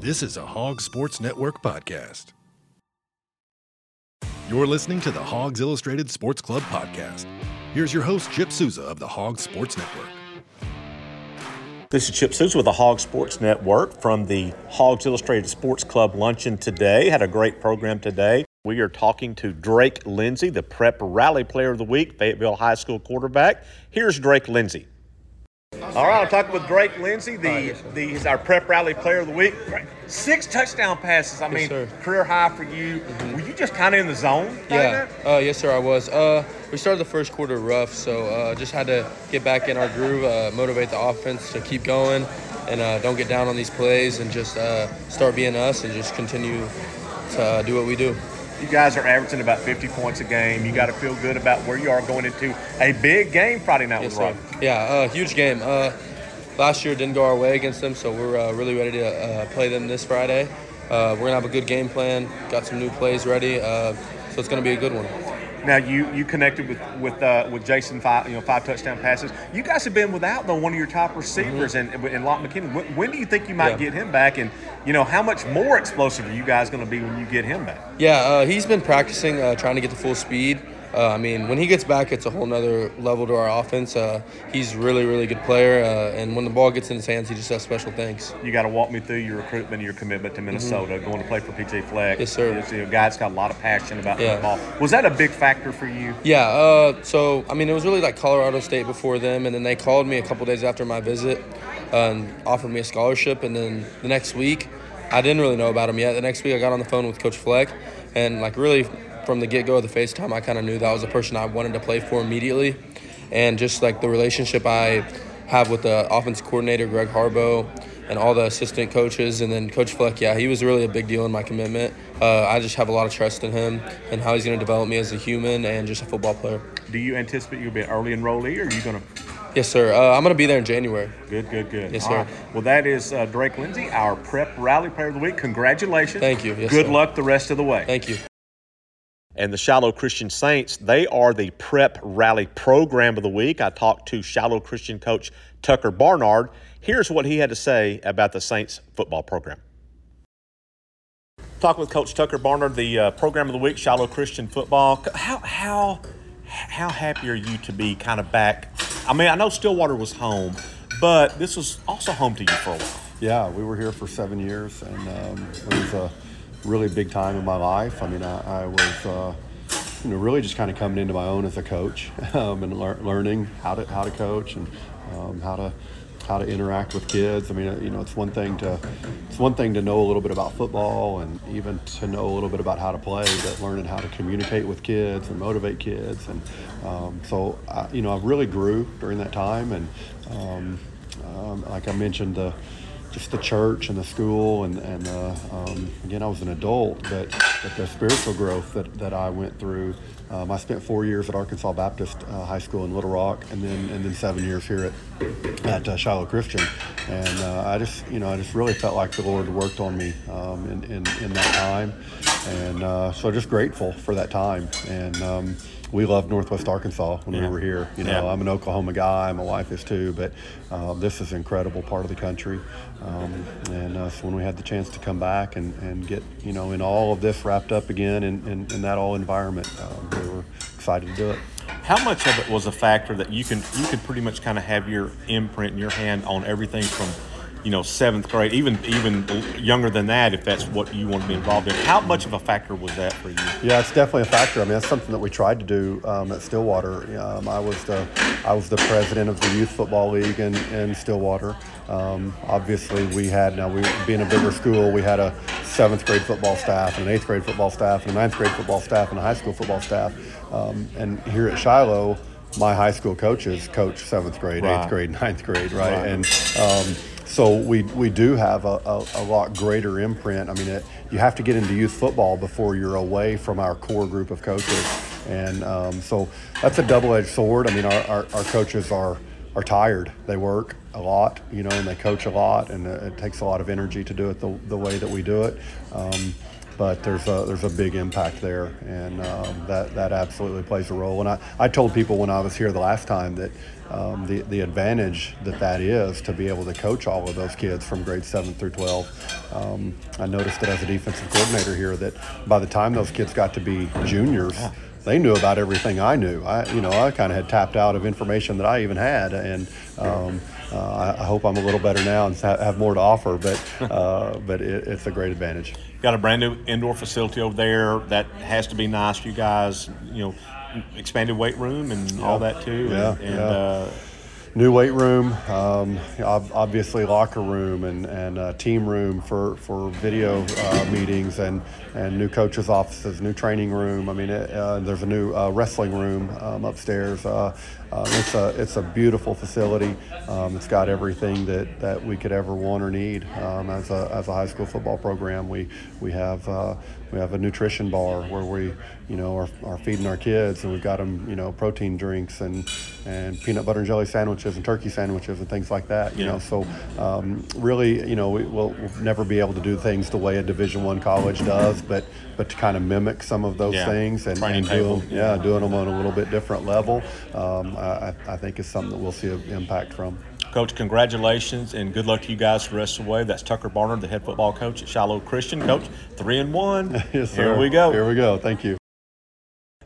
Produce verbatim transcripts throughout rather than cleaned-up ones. This is a Hogs Sports Network podcast. You're listening to the Hawgs Illustrated Sports Club Podcast. Here's your host, Chip Souza of the Hogs Sports Network. This is Chip Souza with the Hogs Sports Network from the Hogs Illustrated Sports Club luncheon today. Had a great program today. We are talking to Drake Lindsey, the Prep Rally Player of the Week, Fayetteville High School quarterback. Here's Drake Lindsey. All right, I'm talking with Drake Lindsey, the, right, yes, the he's our Prep Rally Player of the Week. Six touchdown passes, I mean, yes, career high for you. Mm-hmm. Were you just kind of in the zone? Yeah, uh, yes, sir, I was. Uh, we started the first quarter rough, so uh, just had to get back in our groove, uh, motivate the offense to keep going and uh, don't get down on these plays and just uh, start being us and just continue to uh, do what we do. You guys are averaging about fifty points a game. You got to feel good about where you are going into a big game Friday night yes, with Rock. Yeah, uh, huge game. Uh, last year didn't go our way against them, so we're uh, really ready to uh, play them this Friday. Uh, we're going to have a good game plan. Got some new plays ready, uh, so it's going to be a good one. Now, you, you connected with with, uh, with Jason, five, you know, five touchdown passes. You guys have been without, though, one of your top receivers mm-hmm. and, and Locke McKinney. When, when do you think you might yeah. get him back? And, you know, how much more explosive are you guys going to be when you get him back? Yeah, uh, he's been practicing, uh, trying to get to full speed. Uh, I mean, when he gets back, it's a whole nother level to our offense. Uh, he's a really, really good player, uh, and when the ball gets in his hands, he just does special things. You got to walk me through your recruitment and your commitment to Minnesota, mm-hmm. going to play for P J. Fleck. Yes, sir. You know, guy's got a lot of passion about yeah. football. Was that a big factor for you? Yeah. Uh, so, I mean, it was really like Colorado State before them, and then they called me a couple days after my visit and offered me a scholarship, and then the next week, I didn't really know about him yet. The next week, I got on the phone with Coach Fleck, and, like, really – from the get-go of the FaceTime, I kind of knew that was the person I wanted to play for immediately. And just, like, the relationship I have with the offense coordinator, Greg Harbaugh, and all the assistant coaches, and then Coach Fleck, yeah, he was really a big deal in my commitment. Uh, I just have a lot of trust in him and how he's going to develop me as a human and just a football player. Do you anticipate you'll be an early enrollee, or are you going to – Yes, sir. Uh, I'm going to be there in January. Good, good, good. Yes, sir. Right. Well, that is uh, Drake Lindsey, our Prep Rally Player of the Week. Congratulations. Thank you. Yes, good sir. Luck the rest of the way. Thank you. And the Shiloh Christian Saints, they are the Prep Rally Program of the Week. I talked to Shiloh Christian coach Tucker Barnard. Here's what he had to say about the Saints football program. Talking with Coach Tucker Barnard, the uh, Program of the Week, Shiloh Christian football. How how how happy are you to be kind of back? I mean, I know Stillwater was home, but this was also home to you for a while. Yeah, we were here for seven years, and um, it was a really big time in my life. I mean, I, I was, uh, you know, really just kind of coming into my own as a coach um, and lear- learning how to how to coach and um, how to how to interact with kids. I mean, you know, it's one thing to it's one thing to know a little bit about football and even to know a little bit about how to play, but learning how to communicate with kids and motivate kids. And um, so, I, you know, I really grew during that time. And um, um, like I mentioned, the. Just the church and the school, and and uh, um, again, I was an adult, but, but the spiritual growth that, that I went through. Um, I spent four years at Arkansas Baptist uh, High School in Little Rock, and then and then seven years here at at uh, Shiloh Christian, and uh, I just you know I just really felt like the Lord worked on me um, in, in in that time, and uh, so just grateful for that time. And um, we loved Northwest Arkansas when yeah. we were here. You know, yeah. I'm an Oklahoma guy. My wife is too, but uh, this is an incredible part of the country. Um, and uh, so when we had the chance to come back and, and get, you know, in all of this wrapped up again in, in, in that all environment, um, we were excited to do it. How much of it was a factor that you can you could pretty much kind of have your imprint and your hand on everything from, you know, seventh grade, even even younger than that, if that's what you want to be involved in? How much of a factor was that for you? Yeah, it's definitely a factor. I mean, that's something that we tried to do um, at Stillwater. Um, I was the I was the president of the Youth Football League in, in Stillwater. Um, obviously, we had now we being a bigger school, we had a seventh grade football staff and an eighth grade football staff and a ninth grade football staff and a high school football staff. Um, and here at Shiloh, my high school coaches coach seventh grade, right. eighth grade, ninth grade, right? right. And um, so we we do have a, a, a lot greater imprint. I mean, it, you have to get into youth football before you're away from our core group of coaches, and um, so that's a double-edged sword. I mean, our, our, our coaches are are tired. They work a lot, you know, and they coach a lot, and it takes a lot of energy to do it the, the way that we do it. Um, but there's a, there's a big impact there, and um, that, that absolutely plays a role. And I, I told people when I was here the last time that um, the, the advantage that that is to be able to coach all of those kids from grade seven through twelve. Um, I noticed that as a defensive coordinator here that by the time those kids got to be juniors, they knew about everything I knew. I, you know, I kind of had tapped out of information that I even had, and um, uh, I hope I'm a little better now and have more to offer. But uh, but it, it's a great advantage. Got a brand new indoor facility over there that has to be nice to you guys. You know, expanded weight room and yeah. all that too. Yeah, and, and, yeah. Uh, new weight room, um, obviously locker room and, and uh, team room for, for video uh, meetings and, and new coaches' offices, new training room. I mean, it, uh, there's a new uh, wrestling room um, upstairs. Uh, uh, it's a it's a beautiful facility. Um, it's got everything that, that we could ever want or need. Um, as a as a high school football program, we we have uh, we have a nutrition bar where we you know are, are feeding our kids, and we've got them you know protein drinks and and peanut butter and jelly sandwiches and turkey sandwiches and things like that, you yeah. know. So um, really, you know, we, we'll, we'll never be able to do things the way a Division I college does, but but to kind of mimic some of those yeah. things and, and do them, yeah, doing them on a little bit different level, um, I, I think is something that we'll see an impact from. Coach, congratulations and good luck to you guys the rest of the way. That's Tucker Barnard, the head football coach at Shiloh Christian. Coach, three and one. Yes, sir. Here we go. Here we go. Thank you.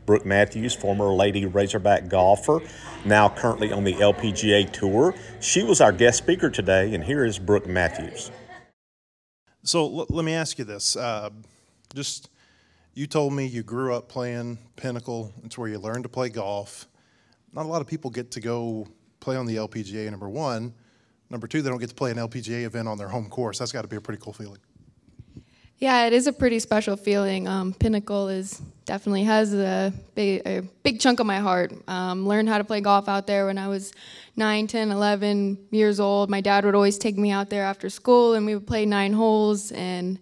Brooke Matthews, former Lady Razorback golfer, now currently on the L P G A Tour. She was our guest speaker today, and here is Brooke Matthews. So l- let me ask you this. Uh, just, you told me you grew up playing Pinnacle. It's where you learned to play golf. Not a lot of people get to go play on the L P G A, number one. Number two, they don't get to play an L P G A event on their home course. That's got to be a pretty cool feeling. Yeah, it is a pretty special feeling. Um, Pinnacle is definitely has a big, a big chunk of my heart. Um, learned how to play golf out there when I was nine, ten, eleven years old. My dad would always take me out there after school, and we would play nine holes. And,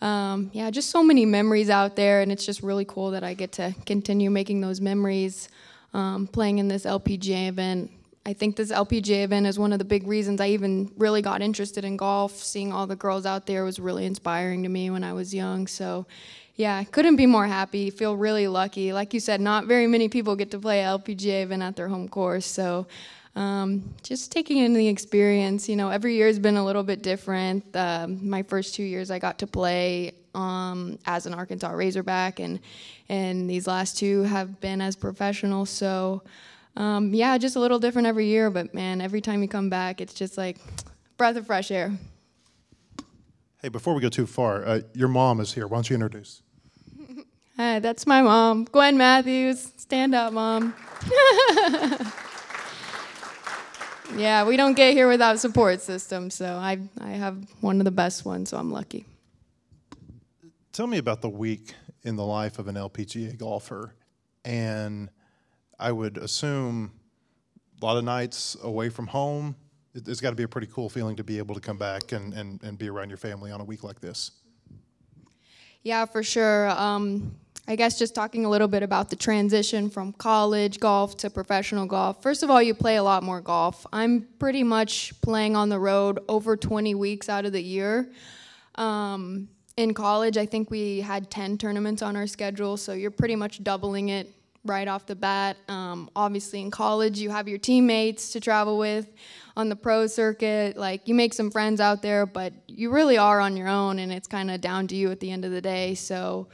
um, yeah, just so many memories out there, and it's just really cool that I get to continue making those memories um, playing in this L P G A event. I think this L P G A event is one of the big reasons I even really got interested in golf. Seeing all the girls out there was really inspiring to me when I was young. So, yeah, I couldn't be more happy. Feel really lucky. Like you said, not very many people get to play an L P G A event at their home course. So um, just taking in the experience. You know, every year has been a little bit different. Uh, my first two years I got to play um, as an Arkansas Razorback, and and these last two have been as professional. So, Um, yeah, just a little different every year, but man, every time you come back, it's just like breath of fresh air. Hey, before we go too far, uh, your mom is here. Why don't you introduce? Hi, that's my mom, Gwen Matthews. Stand up, Mom. Yeah, we don't get here without support system, so I I have one of the best ones, so I'm lucky. Tell me about the week in the life of an L P G A golfer, and I would assume a lot of nights away from home. It's got to be a pretty cool feeling to be able to come back and, and, and be around your family on a week like this. Yeah, for sure. Um, I guess just talking a little bit about the transition from college golf to professional golf. First of all, you play a lot more golf. I'm pretty much playing on the road over twenty weeks out of the year. Um, in college, I think we had ten tournaments on our schedule, so you're pretty much doubling it right off the bat. Um, obviously in college you have your teammates to travel with. On the pro circuit, like, you make some friends out there, but you really are on your own, and it's kind of down to you at the end of the day. So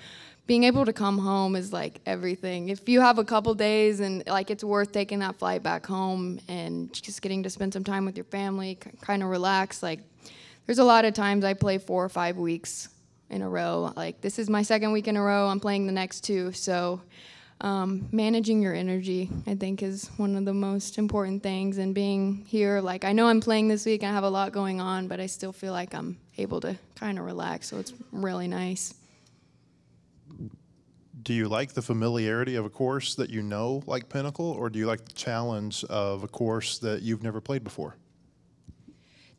being able to come home is like everything. If you have a couple days, and like, it's worth taking that flight back home and just getting to spend some time with your family, c- kind of relax. Like, there's a lot of times I play four or five weeks in a row. Like, this is my second week in a row. I'm playing the next two. So Um, managing your energy, I think, is one of the most important things. And being here, like, I know I'm playing this week, and I have a lot going on, but I still feel like I'm able to kind of relax, so it's really nice. Do you like the familiarity of a course that you know, like Pinnacle, or do you like the challenge of a course that you've never played before?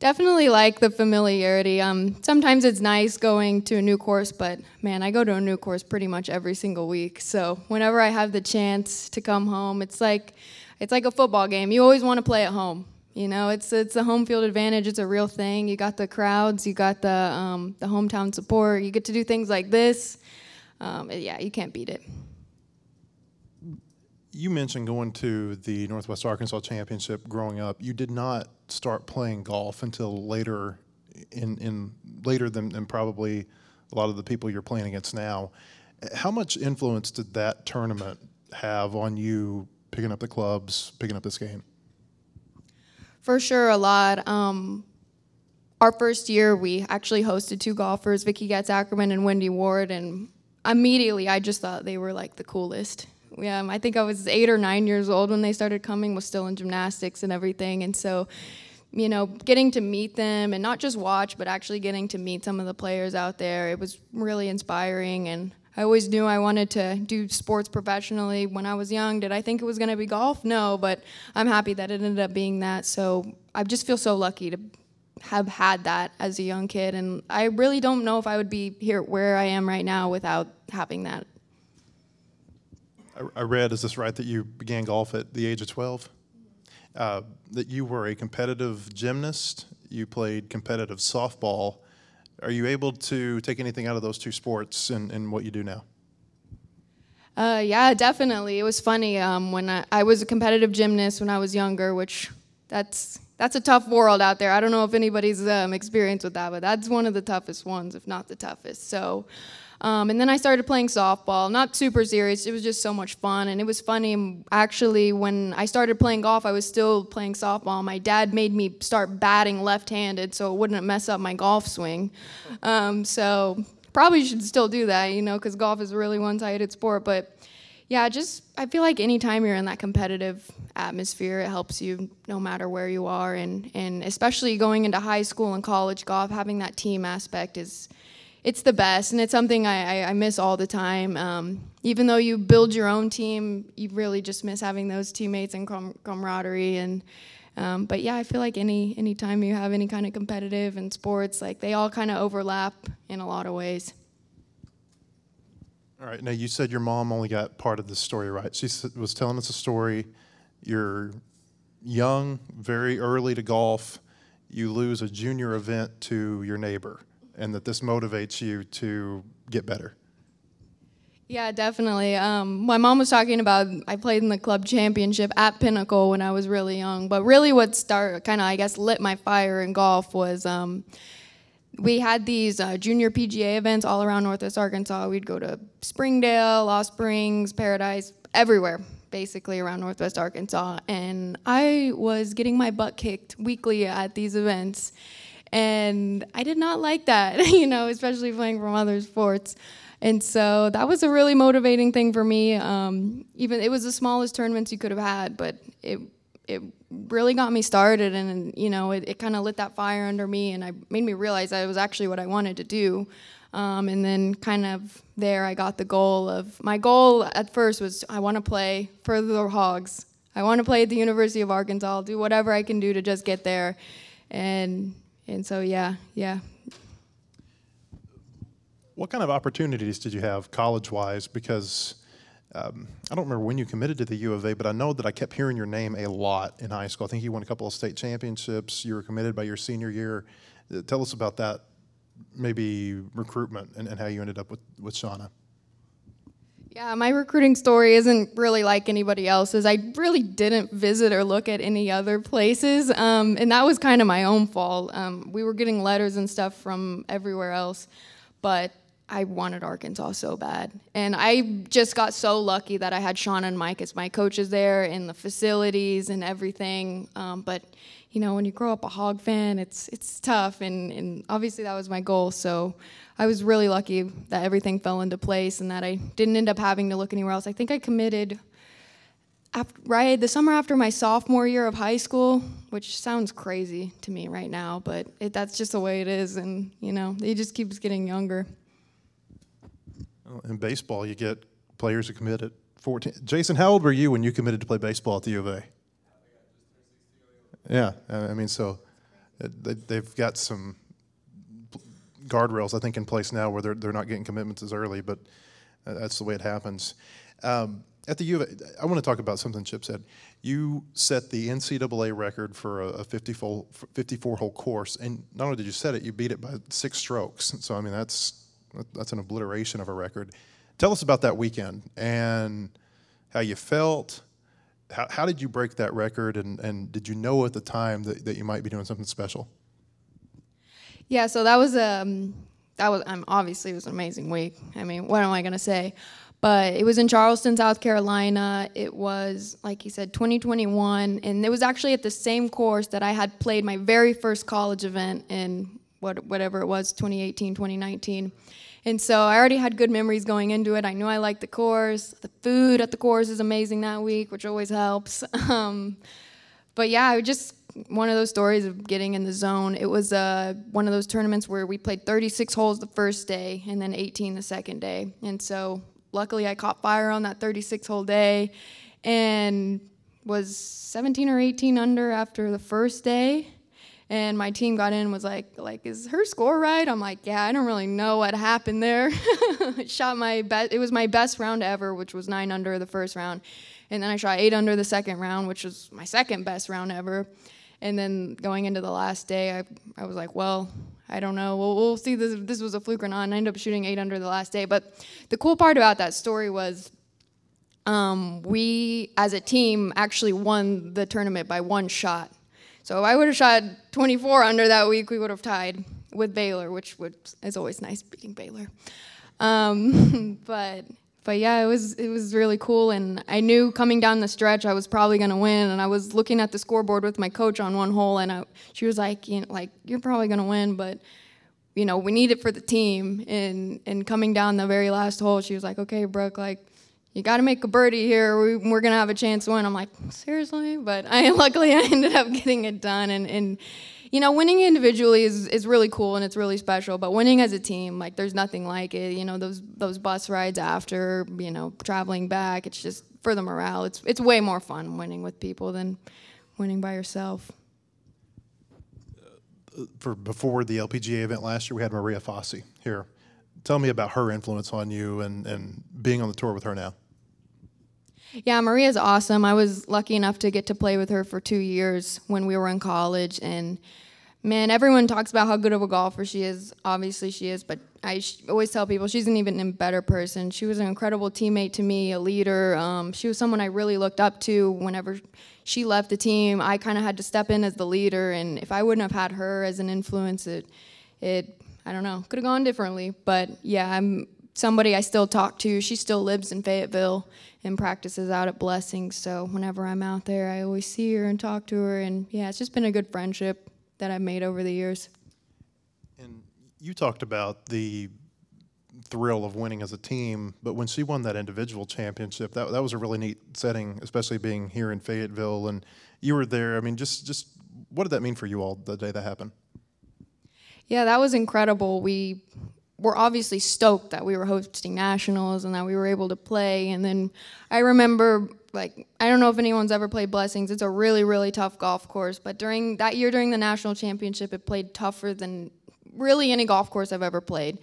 Definitely like the familiarity. Um, sometimes it's nice going to a new course, but man, I go to a new course pretty much every single week. So whenever I have the chance to come home, it's like it's like a football game. You always want to play at home. You know, it's it's a home field advantage. It's a real thing. You got the crowds. You got the um, the hometown support. You get to do things like this. Um, yeah, you can't beat it. You mentioned going to the Northwest Arkansas Championship growing up. You did not start playing golf until later in in later than, than probably a lot of the people you're playing against now. How much influence did that tournament have on you picking up the clubs, picking up this game? For sure, a lot. Um, our first year, we actually hosted two golfers, Vicki Getz-Ackerman and Wendy Ward, and immediately I just thought they were like the coolest. Yeah, I think I was eight or nine years old when they started coming, was still in gymnastics and everything. And so, you know, getting to meet them and not just watch, but actually getting to meet some of the players out there, it was really inspiring. And I always knew I wanted to do sports professionally when I was young. Did I think it was going to be golf? No, but I'm happy that it ended up being that. So I just feel so lucky to have had that as a young kid. And I really don't know if I would be here where I am right now without having that. I read, is this right, that you began golf at the age of twelve? Uh, that you were a competitive gymnast. You played competitive softball. Are you able to take anything out of those two sports in, in what you do now? Uh, yeah, definitely. It was funny. Um, when I, I was a competitive gymnast when I was younger, which that's that's a tough world out there. I don't know if anybody's um, experienced with that, but that's one of the toughest ones, if not the toughest. So. Um, and then I started playing softball, not super serious. It was just so much fun. And it was funny, actually, when I started playing golf, I was still playing softball. My dad made me start batting left-handed so it wouldn't mess up my golf swing. Um, so probably should still do that, you know, because golf is a really one-sided sport. But, yeah, just I feel like any time you're in that competitive atmosphere, it helps you no matter where you are. And, and especially going into high school and college golf, having that team aspect is – it's the best, and it's something I, I, I miss all the time. Um, even though you build your own team, you really just miss having those teammates and com- camaraderie. And um, but, yeah, I feel like any any time you have any kind of competitive in sports, like they all kind of overlap in a lot of ways. All right. Now, you said your mom only got part of this story right. She was telling us a story. You're young, very early to golf. You lose a junior event to your neighbor. And that this motivates you to get better? Yeah, definitely. Um, my mom was talking about I played in the club championship at Pinnacle when I was really young. But really what started, kind of, I guess, lit my fire in golf was um, we had these uh, junior P G A events all around Northwest Arkansas. We'd go to Springdale, Lost Springs, Paradise, everywhere, basically around Northwest Arkansas. And I was getting my butt kicked weekly at these events. And I did not like that, you know, especially playing from other sports. And so that was a really motivating thing for me. Um, even it was the smallest tournaments you could have had, but it it really got me started. And, you know, it, it kind of lit that fire under me and I made me realize that it was actually what I wanted to do. Um, and then kind of there I got the goal of my goal at first was I want to play for the Hogs. I want to play at the University of Arkansas. I'll do whatever I can do to just get there. And... And so, yeah, yeah. What kind of opportunities did you have college-wise? Because um, I don't remember when you committed to the U of A, but I know that I kept hearing your name a lot in high school. I think you won a couple of state championships. You were committed by your senior year. Uh, tell us about that, maybe recruitment and, and how you ended up with, with Shauna. Yeah, my recruiting story isn't really like anybody else's. I really didn't visit or look at any other places, um, and that was kind of my own fault. Um, we were getting letters and stuff from everywhere else, but I wanted Arkansas so bad. And I just got so lucky that I had Sean and Mike as my coaches there and the facilities and everything. Um, but, you know, when you grow up a Hog fan, it's it's tough, and, and obviously that was my goal, so... I was really lucky that everything fell into place and that I didn't end up having to look anywhere else. I think I committed after, right the summer after my sophomore year of high school, which sounds crazy to me right now, but it, that's just the way it is. And, you know, it just keeps getting younger. In baseball, you get players who commit at fourteen. Jason, how old were you when you committed to play baseball at the U of A? Yeah, I mean, so they've got some... guardrails, I think, in place now where they're, they're not getting commitments as early, but that's the way it happens. Um, at the U of A, I want to talk about something Chip said. You set the N C double A record for a fifty-four hole course, and not only did you set it, you beat it by six strokes. So, I mean, that's that's an obliteration of a record. Tell us about that weekend and how you felt. How, how did you break that record, and, and did you know at the time that, that you might be doing something special? Yeah, so that was um that was um, obviously it was an amazing week. I mean, what am I gonna say? But it was in Charleston, South Carolina. It was, like he said, twenty twenty-one, and it was actually at the same course that I had played my very first college event in what whatever it was, twenty eighteen, twenty nineteen. And so I already had good memories going into it. I knew I liked the course. The food at the course is amazing that week, which always helps. Um, but yeah, it was just one of those stories of getting in the zone. It was uh, one of those tournaments where we played thirty-six holes the first day and then eighteen the second day. And so luckily I caught fire on that thirty-six hole day and was seventeen or eighteen under after the first day. And my team got in and was like, like, is her score right? I'm like, yeah, I don't really know what happened there. Shot my best. It was my best round ever, which was nine under the first round. And then I shot eight under the second round, which was my second best round ever. And then going into the last day, I I was like, well, I don't know. We'll, we'll see this, if this was a fluke or not. And I ended up shooting eight under the last day. But the cool part about that story was um, we, as a team, actually won the tournament by one shot. So if I would have shot twenty-four under that week, we would have tied with Baylor, which would, is always nice beating Baylor. Um, but but yeah, it was it was really cool, and I knew coming down the stretch I was probably going to win. And I was looking at the scoreboard with my coach on one hole, and I, she was like, you know, like you're probably going to win, but you know we need it for the team. And and coming down the very last hole, she was like, okay, Brooke, like, you got to make a birdie here. We, we're going to have a chance to win. I'm like, seriously? But I luckily I ended up getting it done. And, and you know, winning individually is, is really cool and it's really special. But winning as a team, like, there's nothing like it. You know, those those bus rides after, you know, traveling back, it's just for the morale. It's, it's way more fun winning with people than winning by yourself. For before the L P G A event last year, we had Maria Fassi here. Tell me about her influence on you and, and being on the tour with her now. Yeah, Maria's awesome. I was lucky enough to get to play with her for two years when we were in college. And, man, everyone talks about how good of a golfer she is. Obviously she is, but I always tell people she's an even better person. She was an incredible teammate to me, a leader. Um, she was someone I really looked up to. Whenever she left the team, I kind of had to step in as the leader. And if I wouldn't have had her as an influence, it it – I don't know, could have gone differently, but yeah, I'm somebody I still talk to. She still lives in Fayetteville and practices out at Blessings, so whenever I'm out there, I always see her and talk to her, and yeah, it's just been a good friendship that I've made over the years. And you talked about the thrill of winning as a team, but when she won that individual championship, that that was a really neat setting, especially being here in Fayetteville, and you were there. I mean, just just what did that mean for you all the day that happened? Yeah, that was incredible. We were obviously stoked that we were hosting nationals and that we were able to play. And then I remember, like, I don't know if anyone's ever played Blessings. It's a really, really tough golf course. But during that year, during the national championship, it played tougher than really any golf course I've ever played.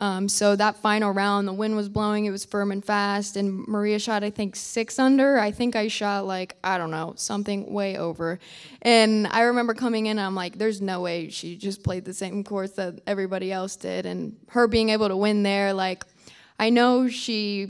Um, so that final round, the wind was blowing, it was firm and fast, and Maria shot, I think, six under. I think I shot, like, I don't know, something way over. And I remember coming in, and I'm like, there's no way she just played the same course that everybody else did. And her being able to win there, like, I know she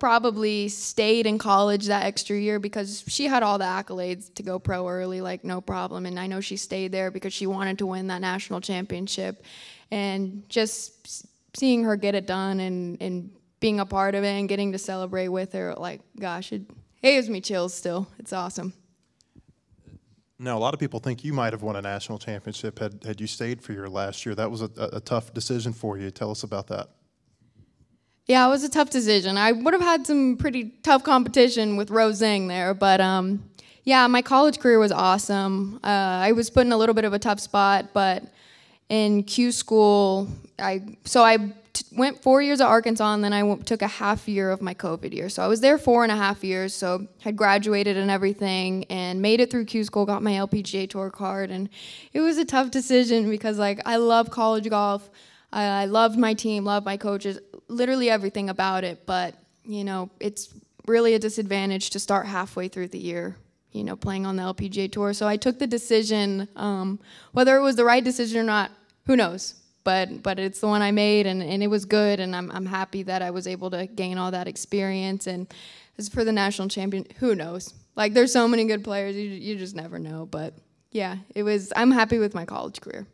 probably stayed in college that extra year because she had all the accolades to go pro early, like, no problem. And I know she stayed there because she wanted to win that national championship. And just seeing her get it done and, and being a part of it and getting to celebrate with her, like, gosh, it, it gives me chills still. It's awesome. Now, a lot of people think you might have won a national championship had, had you stayed for your last year. That was a, a tough decision for you. Tell us about that. Yeah, it was a tough decision. I would have had some pretty tough competition with Rose Zhang there, but um, yeah, my college career was awesome. Uh, I was put in a little bit of a tough spot, but in Q school, I so I t- went four years at Arkansas, and then I w- took a half year of my COVID year. So I was there four and a half years, so had graduated and everything, and made it through Q school, got my L P G A tour card, and it was a tough decision because, like, I love college golf, I, I loved my team, loved my coaches, literally everything about it. But you know, it's really a disadvantage to start halfway through the year, you know, playing on the L P G A tour. So I took the decision, um, whether it was the right decision or not, who knows? But but it's the one I made, and, and it was good, and I'm I'm happy that I was able to gain all that experience. And as for the national champion, who knows? Like, there's so many good players, you you just never know. But yeah, it was. I'm happy with my college career.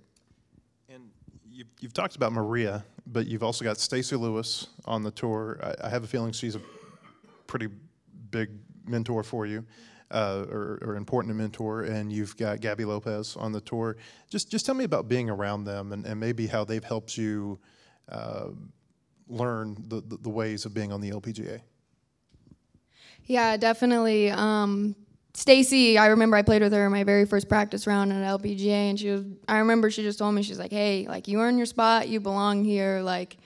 And you've you've talked about Maria, but you've also got Stacey Lewis on the tour. I, I have a feeling she's a pretty big mentor for you. Uh, or, or important to mentor, and you've got Gabby Lopez on the tour. Just just tell me about being around them and, and maybe how they've helped you uh, learn the, the, the ways of being on the L P G A. Yeah, definitely. Um, Stacey, I remember I played with her in my very first practice round at L P G A, and she was, I remember she just told me, she's like, hey, like, you earn your spot, you belong here, like,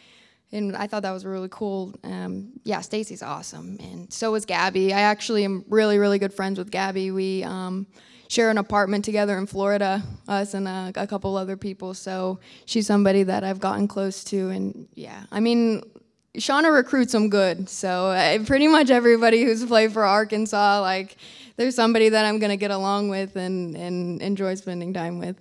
and I thought that was really cool. Um, yeah, Stacey's awesome, and so is Gabby. I actually am really, really good friends with Gabby. We um, share an apartment together in Florida, us and a, a couple other people, so she's somebody that I've gotten close to, and yeah. I mean, Shauna recruits them good, so I, pretty much everybody who's played for Arkansas, like, there's somebody that I'm going to get along with and, and enjoy spending time with.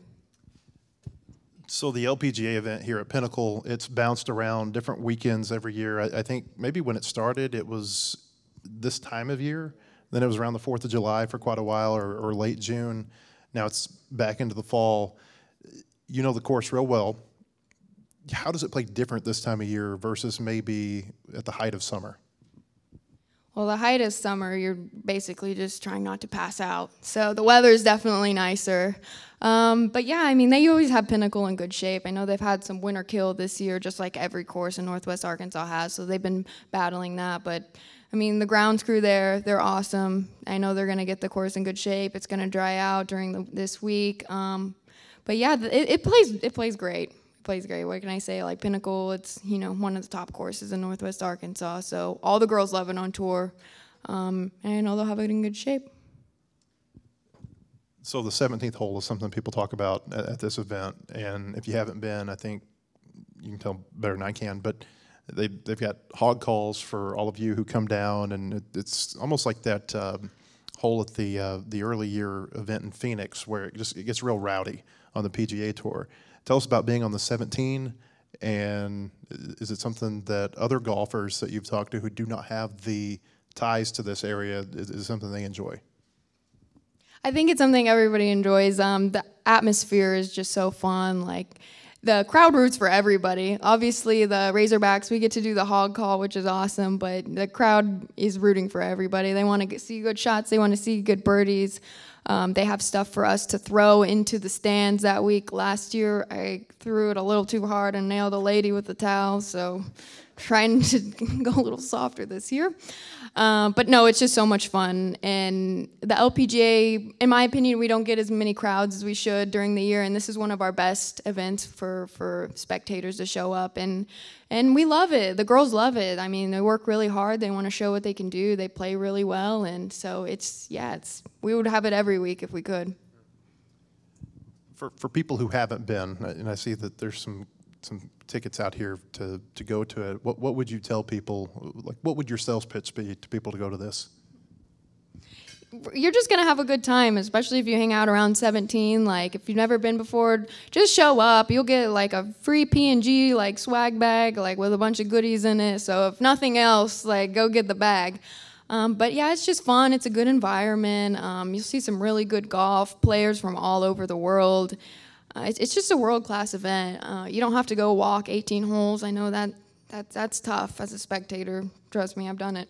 So the L P G A event here at Pinnacle, it's bounced around different weekends every year. I, I think maybe when it started, it was this time of year. Then it was around the fourth of July for quite a while, or, or late June. Now it's back into the fall. You know the course real well. How does it play different this time of year versus maybe at the height of summer? Well, the height of summer, you're basically just trying not to pass out. So the weather is definitely nicer. Um, but yeah, I mean, they always have Pinnacle in good shape. I know they've had some winter kill this year, just like every course in Northwest Arkansas has. So they've been battling that. But I mean, the grounds crew there, they're awesome. I know they're going to get the course in good shape. It's going to dry out during the, this week. Um, but yeah, it, it plays. It plays great. Plays great. What can I say? Like, Pinnacle, it's, you know, one of the top courses in Northwest Arkansas, so all the girls love it on tour, um, and I know they'll have it in good shape. So the seventeenth hole is something people talk about at, at this event, and if you haven't been, I think you can tell better than I can, but they, they've got hog calls for all of you who come down, and it, it's almost like that uh, hole at the uh, the early year event in Phoenix where it just it gets real rowdy on the P G A Tour. Tell us about being on the seventeen, and is it something that other golfers that you've talked to who do not have the ties to this area, is it something they enjoy? I think it's something everybody enjoys. Um, the atmosphere is just so fun. Like, the crowd roots for everybody. Obviously, the Razorbacks, we get to do the hog call, which is awesome, but the crowd is rooting for everybody. They want to see good shots. They want to see good birdies. Um, they have stuff for us to throw into the stands that week. Last year, I threw it a little too hard and nailed a lady with a towel, so trying to go a little softer this year. Uh, but no, it's just so much fun. And the L P G A, in my opinion, we don't get as many crowds as we should during the year, and this is one of our best events for, for spectators to show up. And and we love it. The girls love it. I mean, they work really hard. They want to show what they can do. They play really well. And so it's, yeah, it's we would have it every week if we could. For, for people who haven't been, and I see that there's some some tickets out here to, to go to it. What what would you tell people, like, what would your sales pitch be to people to go to this? You're just going to have a good time, especially if you hang out around seventeen. Like, if you've never been before, just show up. You'll get, like, a free P and G, like, swag bag, like, with a bunch of goodies in it. So if nothing else, like, go get the bag. Um, but, yeah, it's just fun. It's a good environment. Um, you'll see some really good golf players from all over the world. It's just a world-class event. Uh, you don't have to go walk eighteen holes. I know that, that that's tough as a spectator. Trust me, I've done it.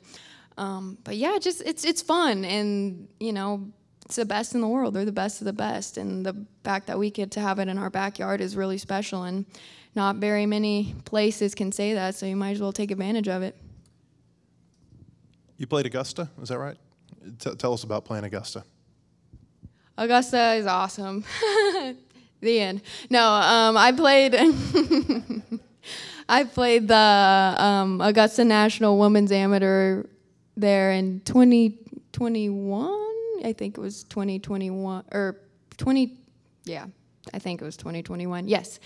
Um, but, yeah, just it's it's fun. And, you know, it's the best in the world. They're the best of the best. And the fact that we get to have it in our backyard is really special. And not very many places can say that, so you might as well take advantage of it. You played Augusta, is that right? T- tell us about playing Augusta. Augusta is awesome. The end. No, um, I played. I played the um, Augusta National Women's Amateur there in twenty twenty-one. I think it was twenty twenty-one or twenty. Yeah, I think it was twenty twenty-one. Yes,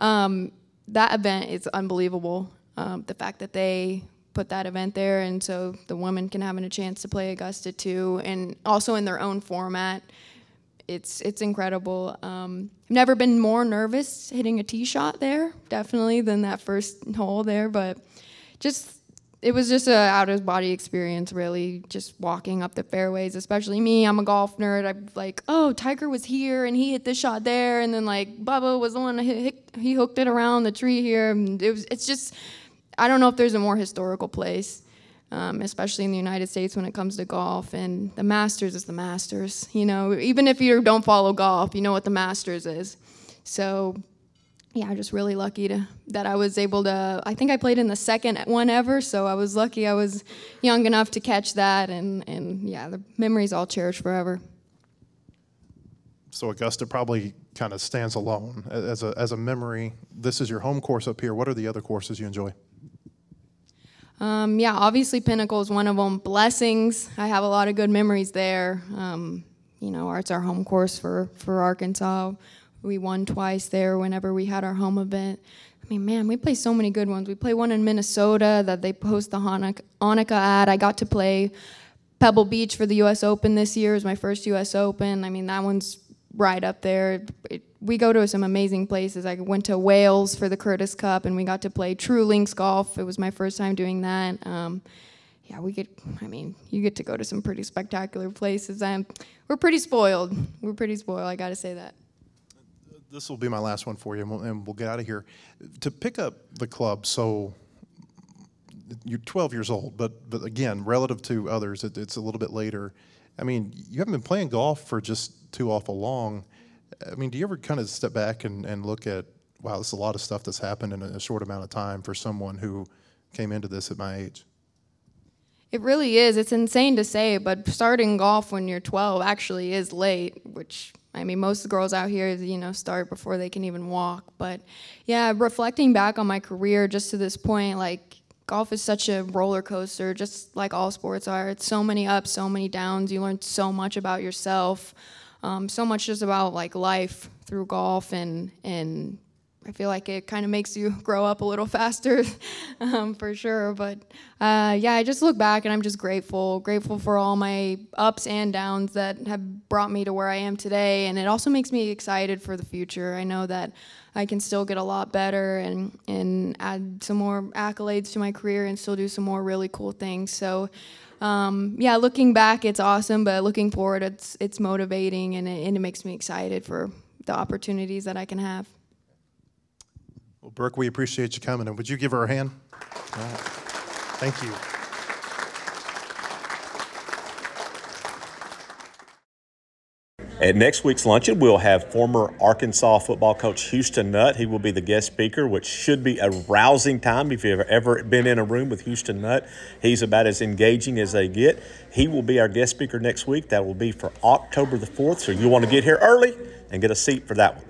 um, that event is unbelievable. Um, the fact that they put that event there, and so the women can have a chance to play Augusta too, and also in their own format. It's it's incredible. Um, I've never been more nervous hitting a tee shot there, definitely, than that first hole there. But just it was just an out-of-body experience, really, just walking up the fairways, especially me. I'm a golf nerd. I'm like, oh, Tiger was here, and he hit this shot there, and then, like, Bubba was the one that hit, he hooked it around the tree here. And it was, it's just – I don't know if there's a more historical place. Um, especially in the United States when it comes to golf. And the Masters is the Masters. You know, even if you don't follow golf, you know what the Masters is. So, yeah, I'm just really lucky to, that I was able to – I think I played in the second one ever, so I was lucky I was young enough to catch that. And, and yeah, the memories all cherished forever. So Augusta probably kind of stands alone as a, as a memory. This is your home course up here. What are the other courses you enjoy? Um, yeah, obviously Pinnacle is one of them. Blessings, I have a lot of good memories there. Um, you know, it's our home course for, for Arkansas. We won twice there whenever we had our home event. I mean, man, we play so many good ones. We play one in Minnesota that they post the Hanukkah, Hanukkah ad. I got to play Pebble Beach for the U S Open this year. It was my first U S Open. I mean, that one's right up there. It, we go to some amazing places. I went to Wales for the Curtis Cup, and we got to play True Links golf. It was my first time doing that. Um, yeah, we get, I mean, you get to go to some pretty spectacular places. I'm, we're pretty spoiled. We're pretty spoiled, I got to say that. This will be my last one for you, and we'll, and we'll get out of here. To pick up the club, so you're twelve years old, but, but again, relative to others, it, it's a little bit later. I mean, you haven't been playing golf for just too awful long. I mean, do you ever kind of step back and, and look at, wow, there's a lot of stuff that's happened in a short amount of time for someone who came into this at my age? It really is. It's insane to say, but starting golf when you're twelve actually is late, which, I mean, most of the girls out here, you know, start before they can even walk. But, yeah, reflecting back on my career just to this point, like, golf is such a roller coaster, just like all sports are. It's so many ups, so many downs. You learn so much about yourself. Um, so much just about like life through golf, and and I feel like it kind of makes you grow up a little faster, um, for sure. But uh, yeah, I just look back and I'm just grateful, grateful for all my ups and downs that have brought me to where I am today. And it also makes me excited for the future. I know that I can still get a lot better and and add some more accolades to my career and still do some more really cool things. So. Um, yeah, looking back, it's awesome, but looking forward, it's it's motivating, and it, and it makes me excited for the opportunities that I can have. Well, Brooke, we appreciate you coming, and would you give her a hand? All right. Thank you. At next week's luncheon, we'll have former Arkansas football coach Houston Nutt. He will be the guest speaker, which should be a rousing time. If you've ever been in a room with Houston Nutt, he's about as engaging as they get. He will be our guest speaker next week. That will be for October the fourth, so you'll want to get here early and get a seat for that one.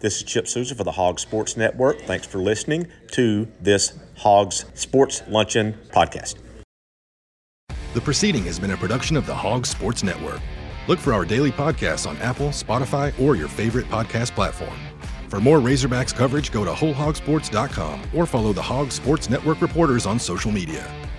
This is Chip Souza for the Hogs Sports Network. Thanks for listening to this Hogs Sports Luncheon podcast. The proceeding has been a production of the Hogs Sports Network. Look for our daily podcasts on Apple, Spotify, or your favorite podcast platform. For more Razorbacks coverage, go to whole hog sports dot com or follow the Hogs Sports Network reporters on social media.